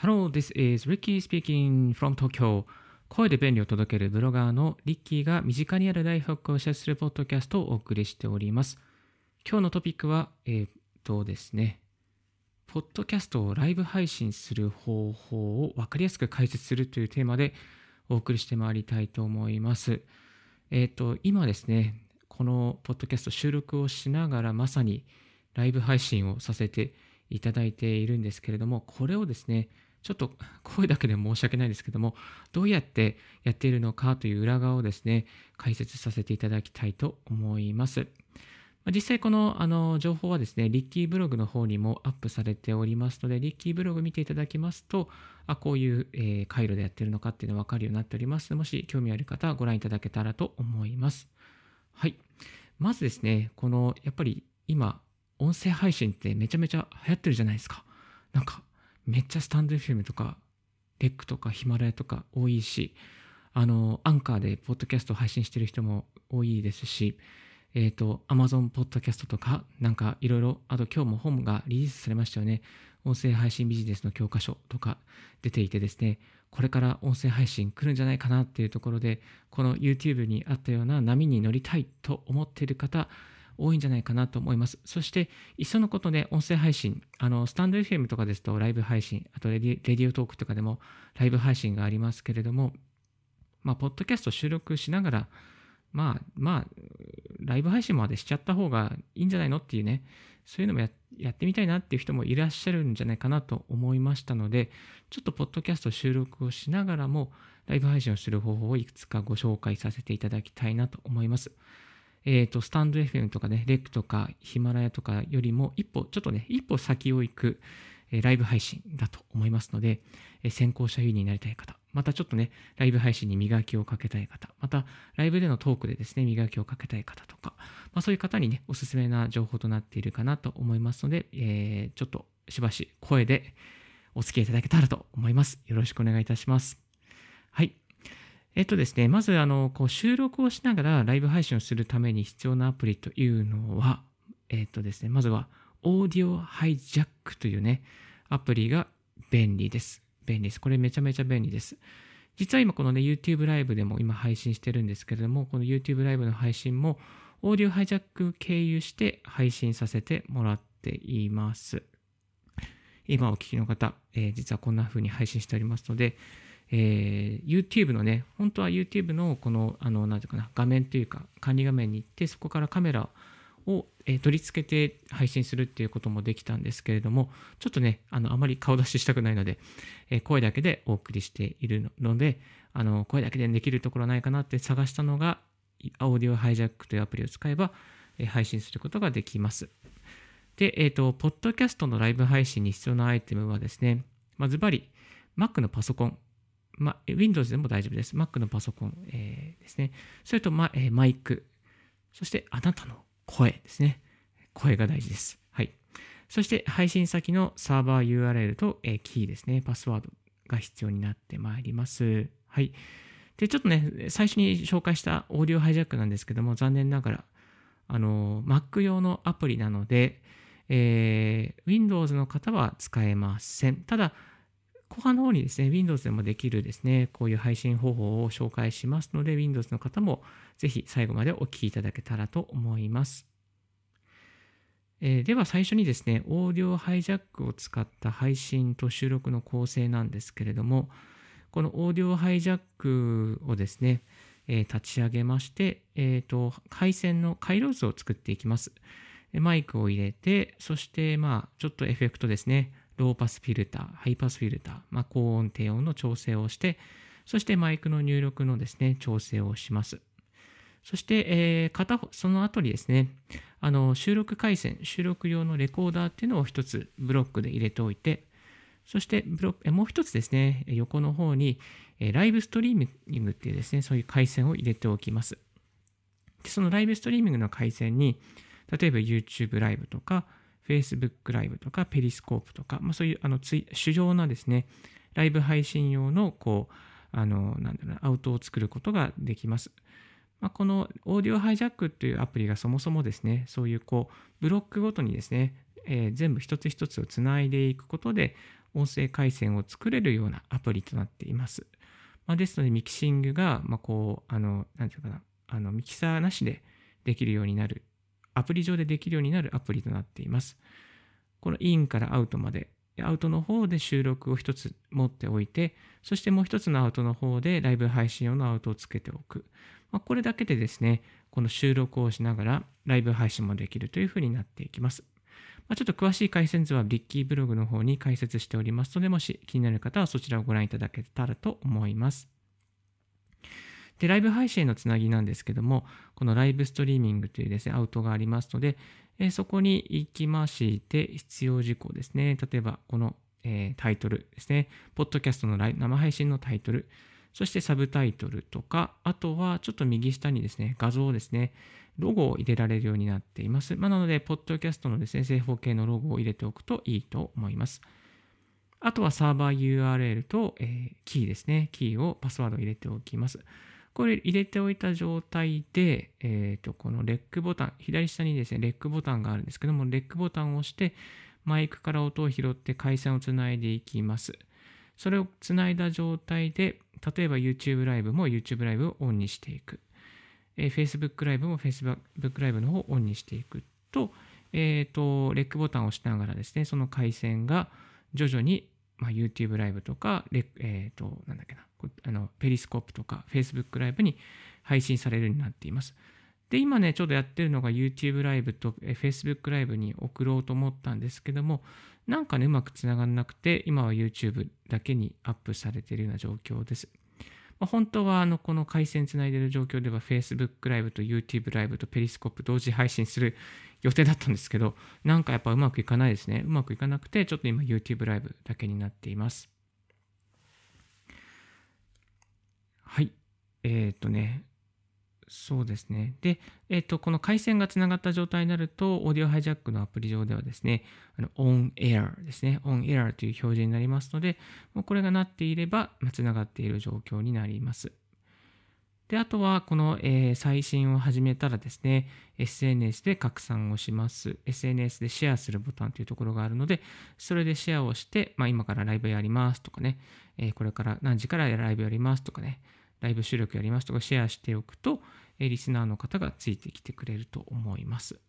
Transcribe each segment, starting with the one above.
Hello, this is Ricky speaking from Tokyo. 声で便利を届けるブロガーのリッキーが身近にあるライフハックをシェアするポッドキャストをお送りしております。今日のトピックは、ですね、ポッドキャストをライブ配信する方法を分かりやすく解説するというテーマでお送りしてまいりたいと思います。今ですね、このポッドキャスト収録をしながらまさにライブ配信をさせていただいているんですけれども、これをですね、ちょっと声だけで申し訳ないですけども、どうやってやっているのかという裏側をですね、解説させていただきたいと思います。実際この情報はですね、リッキーブログの方にもアップされておりますので、リッキーブログ見ていただきますと、こういう回路でやっているのかっていうのが分かるようになっております。もし興味ある方はご覧いただけたらと思います。はい。まずですね、このやっぱり今、音声配信ってめちゃめちゃ流行ってるじゃないですか。なんかめっちゃスタンドFMとかレックとかヒマラヤとか多いし、アンカーでポッドキャスト配信してる人も多いですし、Amazon ポッドキャストとかなんかいろいろ、あと今日も本がリリースされましたよね。音声配信ビジネスの教科書とか出ていてですね、これから音声配信来るんじゃないかなっていうところで、この YouTube にあったような波に乗りたいと思っている方多いんじゃないかなと思います。そして、いっそのことで音声配信、スタンド FM とかですとライブ配信、あとレディオトークとかでもライブ配信がありますけれども、ポッドキャスト収録しながら、ライブ配信までしちゃった方がいいんじゃないのっていうね、そういうのも やってみたいなっていう人もいらっしゃるんじゃないかなと思いましたので、ちょっとポッドキャスト収録をしながらも、ライブ配信をする方法をいくつかご紹介させていただきたいなと思います。スタンド FM とかね、レックとかヒマラヤとかよりも一歩先を行く、ライブ配信だと思いますので、先行者優位になりたい方、またちょっとね、ライブ配信に磨きをかけたい方、またライブでのトークでですね、磨きをかけたい方とか、そういう方にね、おすすめな情報となっているかなと思いますので、ちょっとしばし声でお付き合いいただけたらと思います。よろしくお願いいたします。はい。ですね、まず収録をしながらライブ配信をするために必要なアプリというのは、ですね、まずはオーディオハイジャックというね、アプリが便利です。これめちゃめちゃ便利です。実は今このね、YouTube ライブでも今配信してるんですけれども、この YouTube ライブの配信もオーディオハイジャック経由して配信させてもらっています。今お聞きの方、実はこんな風に配信しておりますので、YouTube のね、本当は YouTube のこの、なんていうかな、画面というか、管理画面に行って、そこからカメラを、取り付けて配信するっていうこともできたんですけれども、ちょっとね、あまり顔出ししたくないので、声だけでお送りしているので、声だけでできるところないかなって探したのが、オーディオハイジャックというアプリを使えば、配信することができます。で、ポッドキャストのライブ配信に必要なアイテムはですね、ズバリ、Mac のパソコン。Windows でも大丈夫です。Mac のパソコン、ですね。それと、マイク。そして、あなたの声ですね。声が大事です。はい。そして、配信先のサーバー URL と、キーですね。パスワードが必要になってまいります。はい。で、ちょっとね、最初に紹介したオーディオハイジャックなんですけども、残念ながら、Mac 用のアプリなので、Windows の方は使えません。ただ、後半の方にですね、Windows でもできるですね、こういう配信方法を紹介しますので、Windows の方もぜひ最後までお聞きいただけたらと思います。では最初にですね、オーディオハイジャックを使った配信と収録の構成なんですけれども、このオーディオハイジャックをですね、立ち上げまして、回線の回路図を作っていきます。マイクを入れて、そしてちょっとエフェクトですね、ローパスフィルター、ハイパスフィルター、高音低音の調整をして、そしてマイクの入力のですね、調整をします。そして、その後にですね、収録回線、収録用のレコーダーっていうのを一つブロックで入れておいて、そしてもう一つですね、横の方にライブストリーミングっていうですね、そういう回線を入れておきます。で、そのライブストリーミングの回線に、例えば YouTube ライブとか、Facebook ライブとか Periscope とか、そういう主要なですね、ライブ配信用のアウトを作ることができます。このオーディオハイジャックというアプリがそもそもですね、そういうブロックごとにですね、全部一つ一つをつないでいくことで、音声回線を作れるようなアプリとなっています。ですのでミキシングが、なんていうかな、ミキサーなしでできるようになる、アプリ上でできるようになるアプリとなっています。このインからアウトまで、アウトの方で収録を一つ持っておいて、そしてもう一つのアウトの方でライブ配信用のアウトをつけておく。これだけでですね、この収録をしながらライブ配信もできるというふうになっていきます。ちょっと詳しい回線図はリッキーブログの方に解説しておりますので、もし気になる方はそちらをご覧いただけたらと思います。で、ライブ配信へのつなぎなんですけども、このライブストリーミングというですね、アウトがありますので、そこに行きまして、必要事項ですね。例えば、この、タイトルですね。ポッドキャストの生配信のタイトル。そしてサブタイトルとか、あとはちょっと右下にですね、画像ですね、ロゴを入れられるようになっています。なので、ポッドキャストのですね、正方形のロゴを入れておくといいと思います。あとはサーバー URL と、キーですね。キーを、パスワードを入れておきます。これ入れておいた状態で、このレックボタン、左下にですね、レックボタンがあるんですけども、レックボタンを押して、マイクから音を拾って回線をつないでいきます。それをつないだ状態で、例えば YouTube ライブも YouTube ライブをオンにしていく。Facebook ライブも Facebook ライブの方をオンにしていくと、レックボタンを押しながらですね、その回線が徐々にYouTube ライブとか、Periscope とか Facebook ライブに配信されるようになっています。で、今ね、ちょうどやってるのが YouTube ライブと Facebook ライブに送ろうと思ったんですけども、なんかね、うまくつながんなくて、今は YouTube だけにアップされているような状況です。本当はこの回線つないでる状況では Facebook ライブと YouTube ライブと Periscope 同時配信する予定だったんですけど、なんかやっぱうまくいかないですね。うまくいかなくて、ちょっと今 YouTube ライブだけになっています。はい。そうですね。で、この回線がつながった状態になると、オーディオハイジャックのアプリ上ではですね、オンエアですね、オンエアという表示になりますので、もうこれがなっていれば、つながっている状況になります。で、あとは、この、最新を始めたらですね、SNS で拡散をします。SNS でシェアするボタンというところがあるので、それでシェアをして、今からライブやりますとかね、これから何時からライブやりますとかね、ライブ収録やりますとかシェアしておくと、リスナーの方がついてきてくれると思います。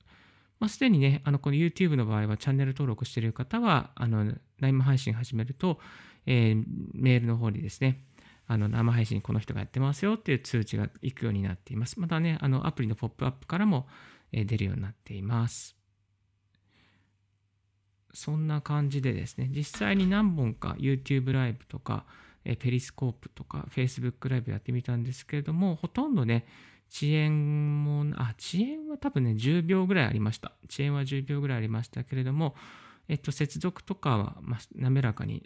すでにね、この YouTube の場合はチャンネル登録している方は、ライブ配信始めると、メールの方にですね、生配信この人がやってますよっていう通知が行くようになっています。またね、アプリのポップアップからも出るようになっています。そんな感じでですね、実際に何本か YouTube ライブとか、ペリスコープとか Facebook ライブやってみたんですけれども、ほとんどね、遅延は多分ね、10秒ぐらいありました。遅延は10秒ぐらいありましたけれども、接続とかは、滑らかに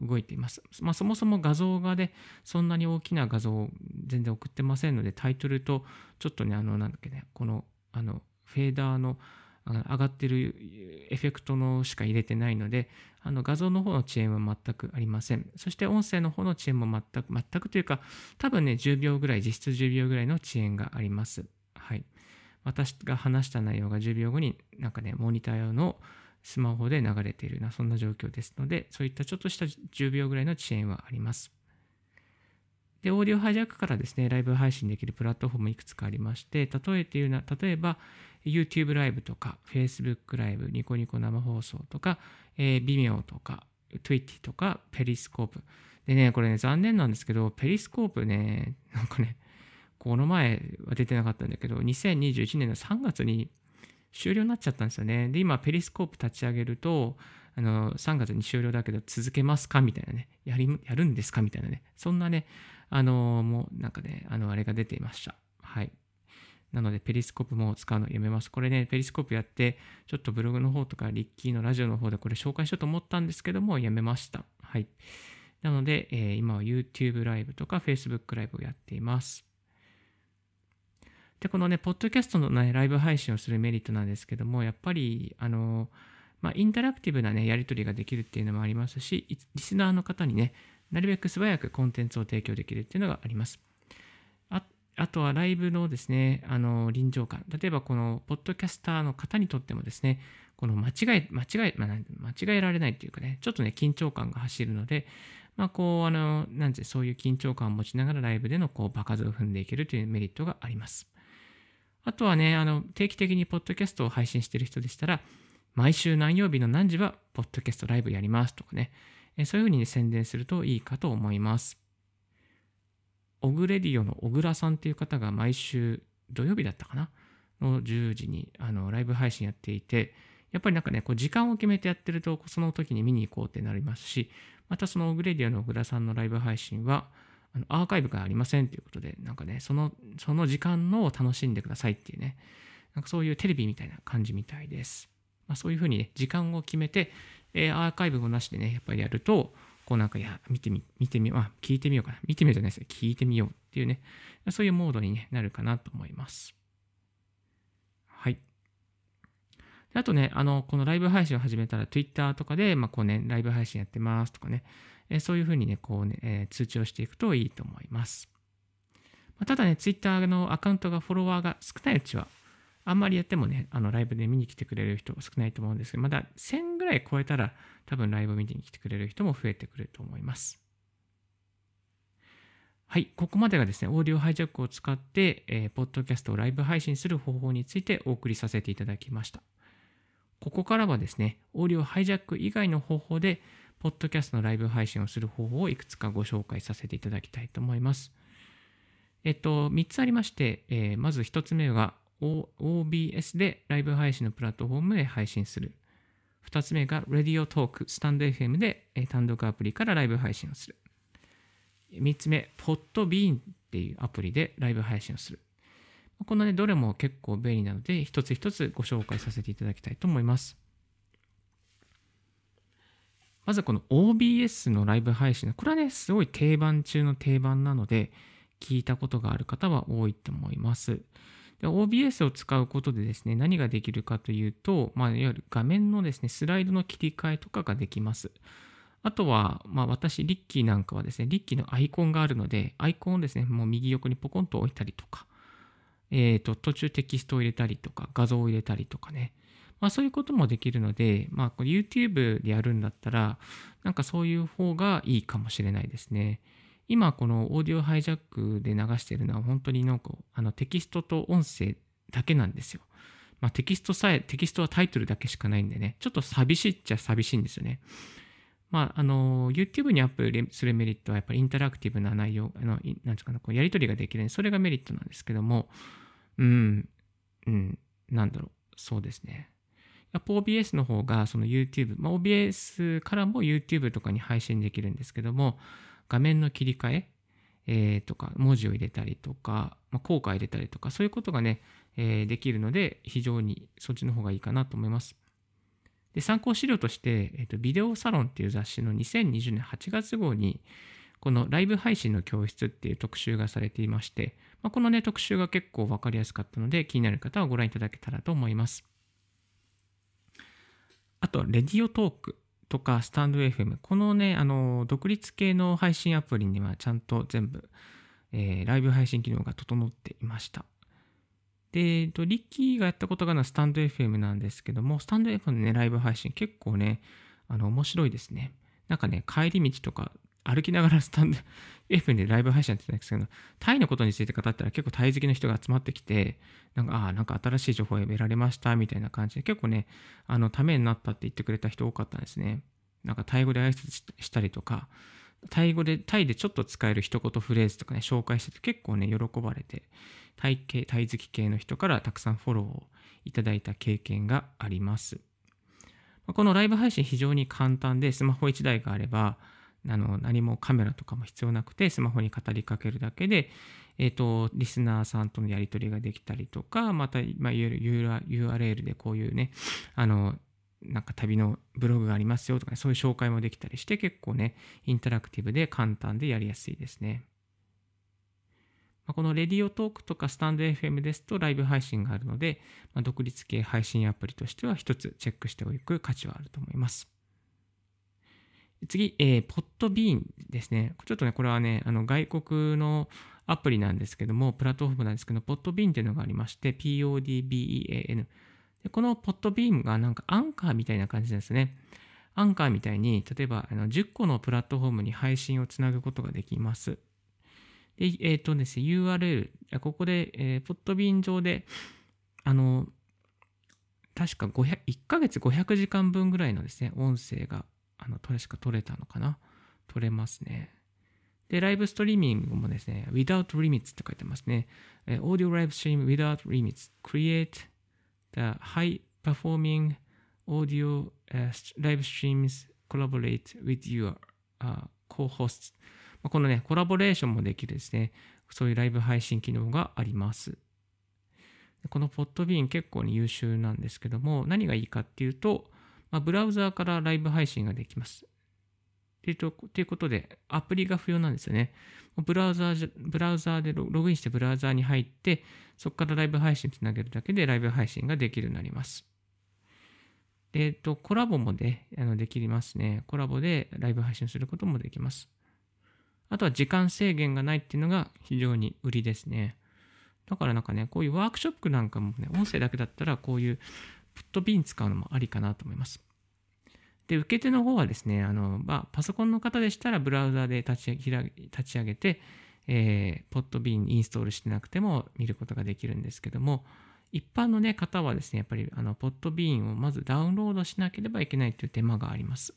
動いています。そもそも画像がね、そんなに大きな画像を全然送ってませんので、タイトルと、ちょっとね、この、フェーダーの上がってるエフェクトのしか入れてないので、画像の方の遅延は全くありません。そして音声の方の遅延も全くというか、多分ね、10秒ぐらい、実質10秒ぐらいの遅延があります。はい。私が話した内容が10秒後になんかね、モニター用のスマホで流れているような、そんな状況ですので、そういったちょっとした10秒ぐらいの遅延はあります。で、オーディオハイジャックからですね、ライブ配信できるプラットフォームいくつかありまして、例えば、YouTube ライブとか、Facebook ライブ、ニコニコ生放送とか、Vimeo とか、Twitty とか、Periscope。でね、これね、残念なんですけど、Periscope ね、なんかね、この前は出てなかったんだけど、2021年の3月に終了になっちゃったんですよね。で、今、Periscope 立ち上げると、3月に終了だけど続けますかみたいなね、やるんですかみたいなね、そんなね、もうなんかね、あれが出ていました。はい。なので、ペリスコープも使うのやめます。これね、ペリスコープやって、ちょっとブログの方とか、リッキーのラジオの方でこれ紹介しようと思ったんですけども、やめました。はい。なので、今は YouTube ライブとか Facebook ライブをやっています。で、このね、ポッドキャストのね、ライブ配信をするメリットなんですけども、やっぱり、インタラクティブなね、やり取りができるっていうのもありますし、リスナーの方にね、なるべく素早くコンテンツを提供できるっていうのがあります。あとはライブのですね、臨場感。例えばこのポッドキャスターの方にとってもですね、この間違えられないっていうかね、ちょっとね緊張感が走るので、まあこうなんてそういう緊張感を持ちながらライブでのこう場数を踏んでいけるというメリットがあります。あとはね、定期的にポッドキャストを配信している人でしたら、毎週何曜日の何時はポッドキャストライブやりますとかね、そういうふうに、ね、宣伝するといいかと思います。オグレディオの小倉さんっていう方が毎週土曜日だったかなの10時にライブ配信やっていて、やっぱりなんかねこう時間を決めてやってるとその時に見に行こうってなりますし、またそのオグレディオの小倉さんのライブ配信はアーカイブがありませんということで、なんかねその時間のを楽しんでくださいっていうね、なんかそういうテレビみたいな感じみたいです。まあ、そういうふうに、ね、時間を決めて、アーカイブもなしでねやっぱりやると。こうなんか聞いてみようかな。見てみようじゃないですね。聞いてみようっていうね。そういうモードに、ね、なるかなと思います。はい。あとね、このライブ配信を始めたら Twitter とかで、まあこうね、ライブ配信やってますとかね。そういうふうにね、こうね、通知をしていくといいと思います。まあ、ただね、Twitter のアカウントがフォロワーが少ないうちは、あんまりやってもね、ライブで見に来てくれる人少ないと思うんですけど、まだ1000ぐらい超えたら、多分ライブ見に来てくれる人も増えてくると思います。はい、ここまでがですね、オーディオハイジャックを使って、ポッドキャストをライブ配信する方法についてお送りさせていただきました。ここからはですね、オーディオハイジャック以外の方法で、ポッドキャストのライブ配信をする方法をいくつかご紹介させていただきたいと思います。3つありまして、まず1つ目が、OBS でライブ配信のプラットフォームで配信する。2つ目が Radio Talk スタンド FM で単独アプリからライブ配信をする。3つ目 Podbean っていうアプリでライブ配信をする。このねどれも結構便利なので一つ一つご紹介させていただきたいと思います。まずこの OBS のライブ配信、これはねすごい定番中の定番なので聞いたことがある方は多いと思います。OBS を使うことでですね、何ができるかというと、まあ、いわゆる画面のですね、スライドの切り替えとかができます。あとは、まあ、私、リッキーなんかはですね、リッキーのアイコンがあるので、アイコンをですね、もう右横にポコンと置いたりとか、途中テキストを入れたりとか、画像を入れたりとかね、まあ、そういうこともできるので、まあ、YouTube でやるんだったら、なんかそういう方がいいかもしれないですね。今このオーディオハイジャックで流しているのは本当になんかテキストと音声だけなんですよ。まあ、テキストはタイトルだけしかないんでね、ちょっと寂しいっちゃ寂しいんですよね。まあ、YouTube にアップするメリットはやっぱりインタラクティブな内容、なんていうかな、こうやり取りができるんで、それがメリットなんですけども、なんだろう、そうですね。やっぱ OBS の方がその YouTube、まあ、OBS からも YouTube とかに配信できるんですけども、画面の切り替えとか文字を入れたりとか、まあ、効果入れたりとかそういうことがね、できるので非常にそっちの方がいいかなと思います。で参考資料として、ビデオサロンっていう雑誌の2020年8月号にこのライブ配信の教室っていう特集がされていまして、まあ、このね特集が結構分かりやすかったので気になる方はご覧いただけたらと思います。あとレディオトークとかスタンド FM、 このね独立系の配信アプリにはちゃんと全部、ライブ配信機能が整っていました。で、リッキーがやったことがスタンド FM なんですけども、スタンド FM の、ね、ライブ配信結構ね面白いですね。なんかね帰り道とか歩きながらスタンド FM でライブ配信やってたんですけど、タイのことについて語ったら結構タイ好きの人が集まってきて、なんか新しい情報を得られましたみたいな感じで、結構ねためになったって言ってくれた人多かったんですね。なんかタイ語で挨拶したりとか、タイでちょっと使える一言フレーズとかね紹介してて、結構ね喜ばれて、タイ好き系の人からたくさんフォローをいただいた経験があります。このライブ配信非常に簡単で、スマホ1台があれば何もカメラとかも必要なくて、スマホに語りかけるだけで、リスナーさんとのやり取りができたりとか、また、まあ、いわゆる URL でこういうね、なんか旅のブログがありますよとか、ね、そういう紹介もできたりして、結構ね、インタラクティブで簡単でやりやすいですね。まあ、このレディオトークとかスタンド FM ですとライブ配信があるので、まあ、独立系配信アプリとしては一つチェックしておく価値はあると思います。次、Podbean ですね。ちょっとね、これはね、外国のアプリなんですけども、プラットフォームなんですけど、Podbean っていうのがありまして、PODBEAN でこのポッドビームがなんかアンカーみたいな感じですね。アンカーみたいに例えば10個のプラットフォームに配信をつなぐことができます。で、ですね、URL、ここで、ポッドビーン上で、確か1ヶ月500時間分ぐらいのですね、音声が、確か取れたのかな。取れますね。で、ライブストリーミングもですね、without limits って書いてますね。Audio live stream without limits. Create the high performing audio live streams collaborate with your co-hosts.このね、コラボレーションもできるですね。そういうライブ配信機能があります。この Podbean 結構に優秀なんですけども、何がいいかっていうと、ブラウザーからライブ配信ができます。ということで、アプリが不要なんですよね。ブラウザーでログインしてブラウザーに入って、そこからライブ配信つなげるだけでライブ配信ができるようになります。コラボもね、できますね。コラボでライブ配信することもできます。あとは時間制限がないっていうのが非常に売りですね。だからなんかね、こういうワークショップなんかもね、音声だけだったらこういうPodbean使うのもありかなと思います。で、受け手の方はですね、パソコンの方でしたらブラウザで立ち上げて、Podbeanインストールしてなくても見ることができるんですけども、一般の、ね、方はですね、やっぱりPodbeanをまずダウンロードしなければいけないという手間があります。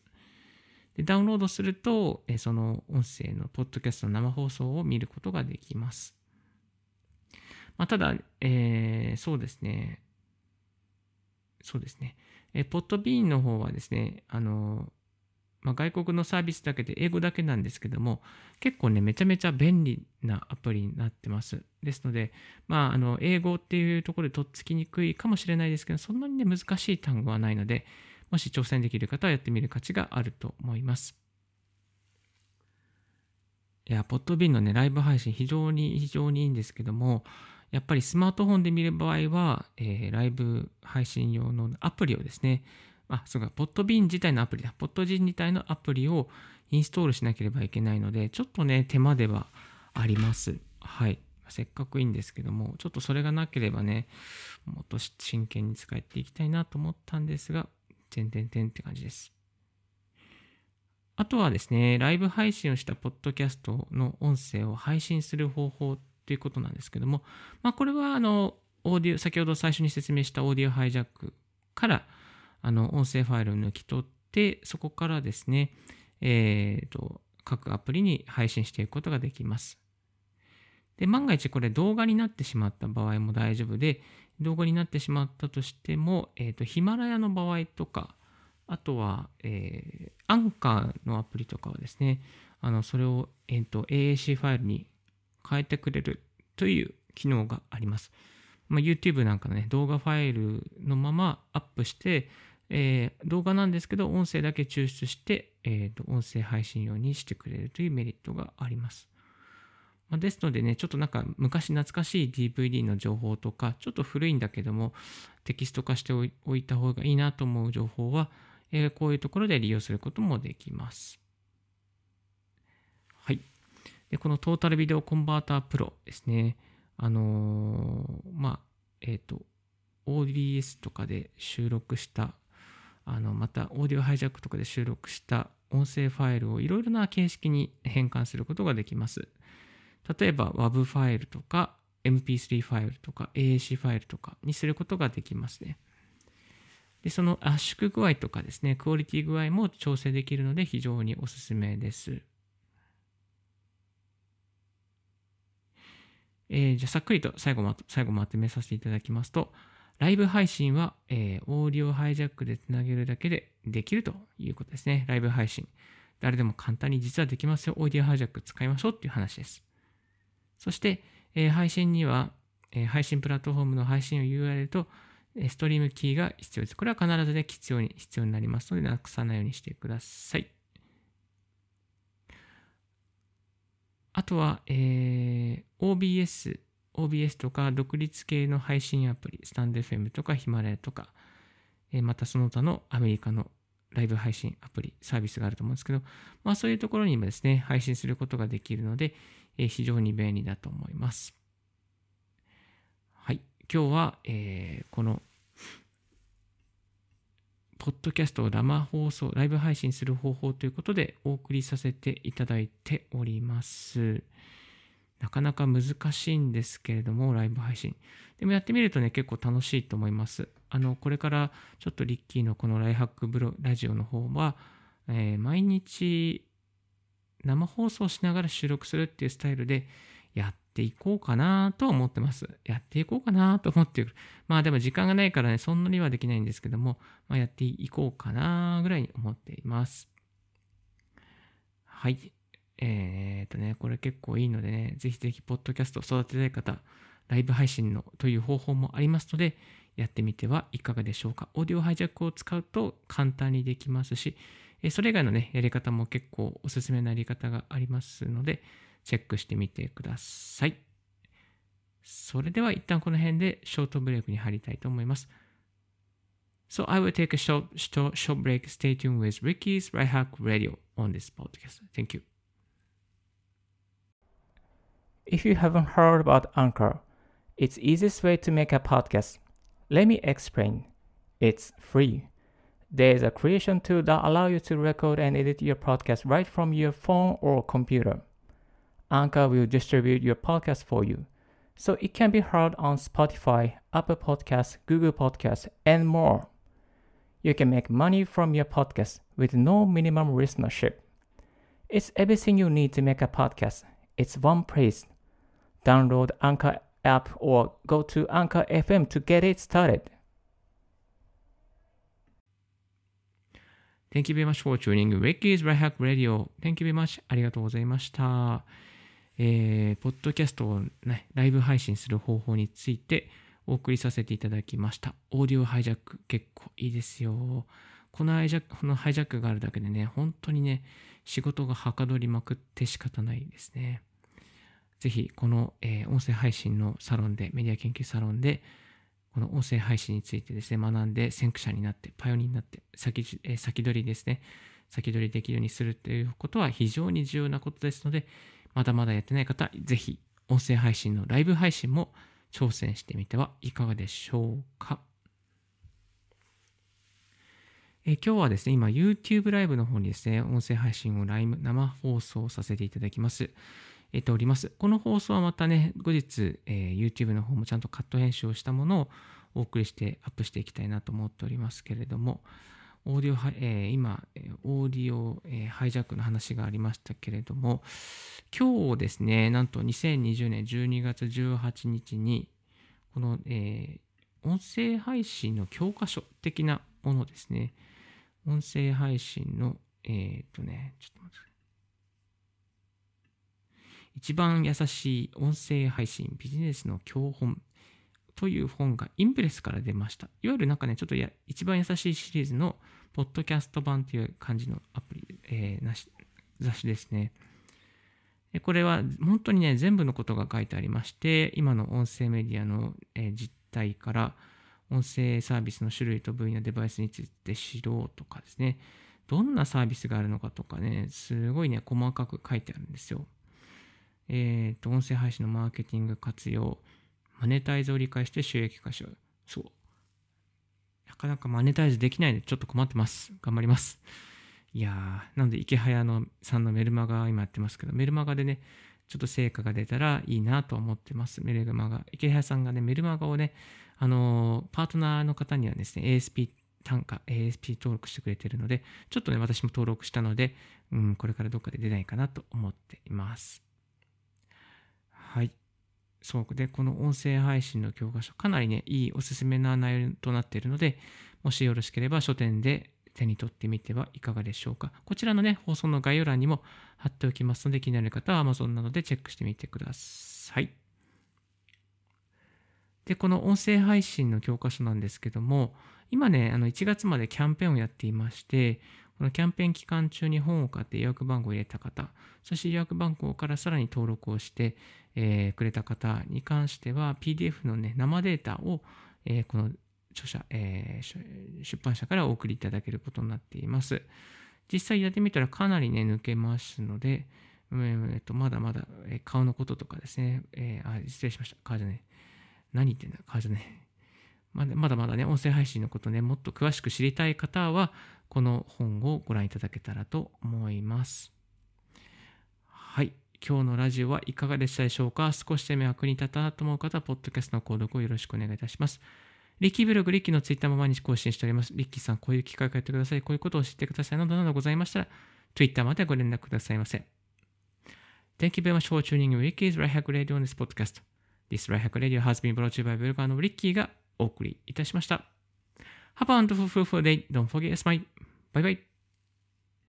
ダウンロードすると、その音声のポッドキャストの生放送を見ることができます。ただ、そうですね。Podbeanの方はですね、外国のサービスだけで英語だけなんですけども、結構ね、めちゃめちゃ便利なアプリになってます。ですので、英語っていうところでとっつきにくいかもしれないですけど、そんなにね、難しい単語はないので、もし挑戦できる方はやってみる価値があると思います。いや、Podbeanのね、ライブ配信非常にいいんですけども、やっぱりスマートフォンで見る場合は、ライブ配信用のアプリをですね、Podbean自体のアプリだ。Podbean自体のアプリをインストールしなければいけないので、ちょっとね、手間ではあります。はい。せっかくいいんですけども、ちょっとそれがなければね、もっと真剣に使っていきたいなと思ったんですが、って感じです。あとはですね、ライブ配信をしたポッドキャストの音声を配信する方法ということなんですけども、これは先ほど最初に説明したオーディオハイジャックから音声ファイルを抜き取って、そこからですね、各アプリに配信していくことができます。で、万が一これ動画になってしまった場合も大丈夫で、動画になってしまったとしても、ヒマラヤの場合とか、あとは、アンカーのアプリとかはですね、それを、AAC ファイルに変えてくれるという機能があります。YouTube なんかのね、動画ファイルのままアップして、動画なんですけど、音声だけ抽出して、音声配信用にしてくれるというメリットがあります。ですのでね、ちょっとなんか昔懐かしい DVD の情報とか、ちょっと古いんだけども、テキスト化しておいた方がいいなと思う情報は、こういうところで利用することもできます。はい。で、このトータルビデオコンバータープロですね。OBS とかで収録した、またオーディオハイジャックとかで収録した音声ファイルをいろいろな形式に変換することができます。例えば WAV ファイルとか MP3 ファイルとか AAC ファイルとかにすることができますね。で、その圧縮具合とかですね、クオリティ具合も調整できるので非常におすすめです。じゃあさっくりと最後まとめさせていただきますと、ライブ配信は、オーディオハイジャックでつなげるだけでできるということですね。ライブ配信。誰でも簡単に実はできますよ。オーディオハイジャック使いましょうっていう話です。そして、配信には、配信プラットフォームの配信を URL と、ストリームキーが必要です。これは必ず、ね、必要になりますので、なくさないようにしてください。あとは、OBS とか独立系の配信アプリ、スタンド FM とかヒマラヤとか、またその他のアメリカのライブ配信アプリ、サービスがあると思うんですけど、そういうところにもですね、配信することができるので、非常に便利だと思います。はい。今日は、このポッドキャストを生放送、ライブ配信する方法ということでお送りさせていただいております。なかなか難しいんですけれども、ライブ配信。でもやってみるとね、結構楽しいと思います。これからちょっとリッキーのこのライハックブロラジオの方は、毎日生放送しながら収録するっていうスタイルでやっていこうかなと思ってます。やっていこうかなと思ってる。まあでも時間がないからね、そんなにはできないんですけども、まあ、やっていこうかなぐらいに思っています。はい。これ結構いいのでね、ぜひぜひポッドキャストを育てたい方、ライブ配信のという方法もありますので、やってみてはいかがでしょうか。オーディオハイジャックを使うと簡単にできますし、それ以外のね、やり方も結構おすすめなやり方がありますので、チェックしてみてください。それでは一旦この辺でショートブレイクに入りたいと思います。So I will take a short break. Stay tuned with Ricky's Right Hack Radio on this podcast. Thank you.If you haven't heard about Anchor, it's the easiest way to make a podcast. Let me explain. It's free. There's a creation tool that allows you to record and edit your podcast right from your phone or computer. Anchor will distribute your podcast for you, so it can be heard on Spotify, Apple Podcasts, Google Podcasts, and more. You can make money from your podcast with no minimum listenership. It's everything you need to make a podcast. It's one place.Download Anchor app or go to Anchor FM to get it started. Thank you very much for tuning in Ricky's Right Hack Radio. Thank you very much. ありがとうございました。ポッドキャストを、ね、ライブ配信する方法についてお送りさせていただきました。オーディオハイジャック結構いいですよ。このハイジャックがあるだけでね、本当にね、仕事がはかどりまくって仕方ないですね。ぜひこの、音声配信のサロンでメディア研究サロンでこの音声配信についてですね学んで先駆者になってパイオニアになって先取りですね先取りできるようにするということは非常に重要なことですのでまだまだやってない方ぜひ音声配信のライブ配信も挑戦してみてはいかがでしょうか。今日はですね今 YouTube ライブの方にですね音声配信を生放送させていただきます。おります。この放送はまたね、後日、YouTube の方もちゃんとカット編集をしたものをお送りしてアップしていきたいなと思っておりますけれども、今、オーディオ、ハイジャックの話がありましたけれども、今日ですね、なんと2020年12月18日に、この、音声配信の教科書的なものですね、音声配信の、ちょっと待ってください。一番優しい音声配信ビジネスの教本という本がインプレスから出ました。いわゆるなんかね、ちょっと一番優しいシリーズのポッドキャスト版という感じのアプリ、雑誌ですね。これは本当にね、全部のことが書いてありまして、今の音声メディアの、実態から音声サービスの種類と分野、デバイスについて知ろうとかですね、どんなサービスがあるのかとかね、すごいね、細かく書いてあるんですよ。音声配信のマーケティング活用、マネタイズを理解して収益化しよう。そう。なかなかマネタイズできないのでちょっと困ってます。頑張ります。いやー、なので池早さんのメルマガ今やってますけど、メルマガでね、ちょっと成果が出たらいいなと思ってます。メルマガ。池早さんがね、メルマガをね、パートナーの方にはですね、ASP 単価、ASP 登録してくれてるので、ちょっとね、私も登録したので、これからどっかで出ないかなと思っています。はい、そうでこの音声配信の教科書かなりねいいおすすめな内容となっているのでもしよろしければ書店で手に取ってみてはいかがでしょうか。こちらのね放送の概要欄にも貼っておきますので気になる方は Amazon などでチェックしてみてください。でこの音声配信の教科書なんですけども今ね1月までキャンペーンをやっていましてこのキャンペーン期間中に本を買って予約番号を入れた方、そして予約番号からさらに登録をして、くれた方に関しては PDF の、ね、生データを、この著者、出版社からお送りいただけることになっています。実際やってみたらかなり、ね、抜けますので、まだまだ顔のこととかですね、失礼しました。顔じゃねえ。何言ってんだ。顔じゃねえ。まだまだね、音声配信のことね、もっと詳しく知りたい方は、この本をご覧いただけたらと思います。はい。今日のラジオはいかがでしたでしょうか。少しでも役に立ったなと思う方は、ポッドキャストの購読をよろしくお願いいたします。リッキーブログ、リッキーのツイッターも毎日更新しております。リッキーさん、こういう機会をやってください。こういうことを知ってください。などなどございましたら、ツイッターまでご連絡くださいませ。Thank you very much for tuning in Ricky's Right Hack Radio on this podcast. This Right Hack Radio has been brought to you by Bloggerのリッキーがお送りいたしました。Have a wonderful day. Don't forget to smile. Bye bye.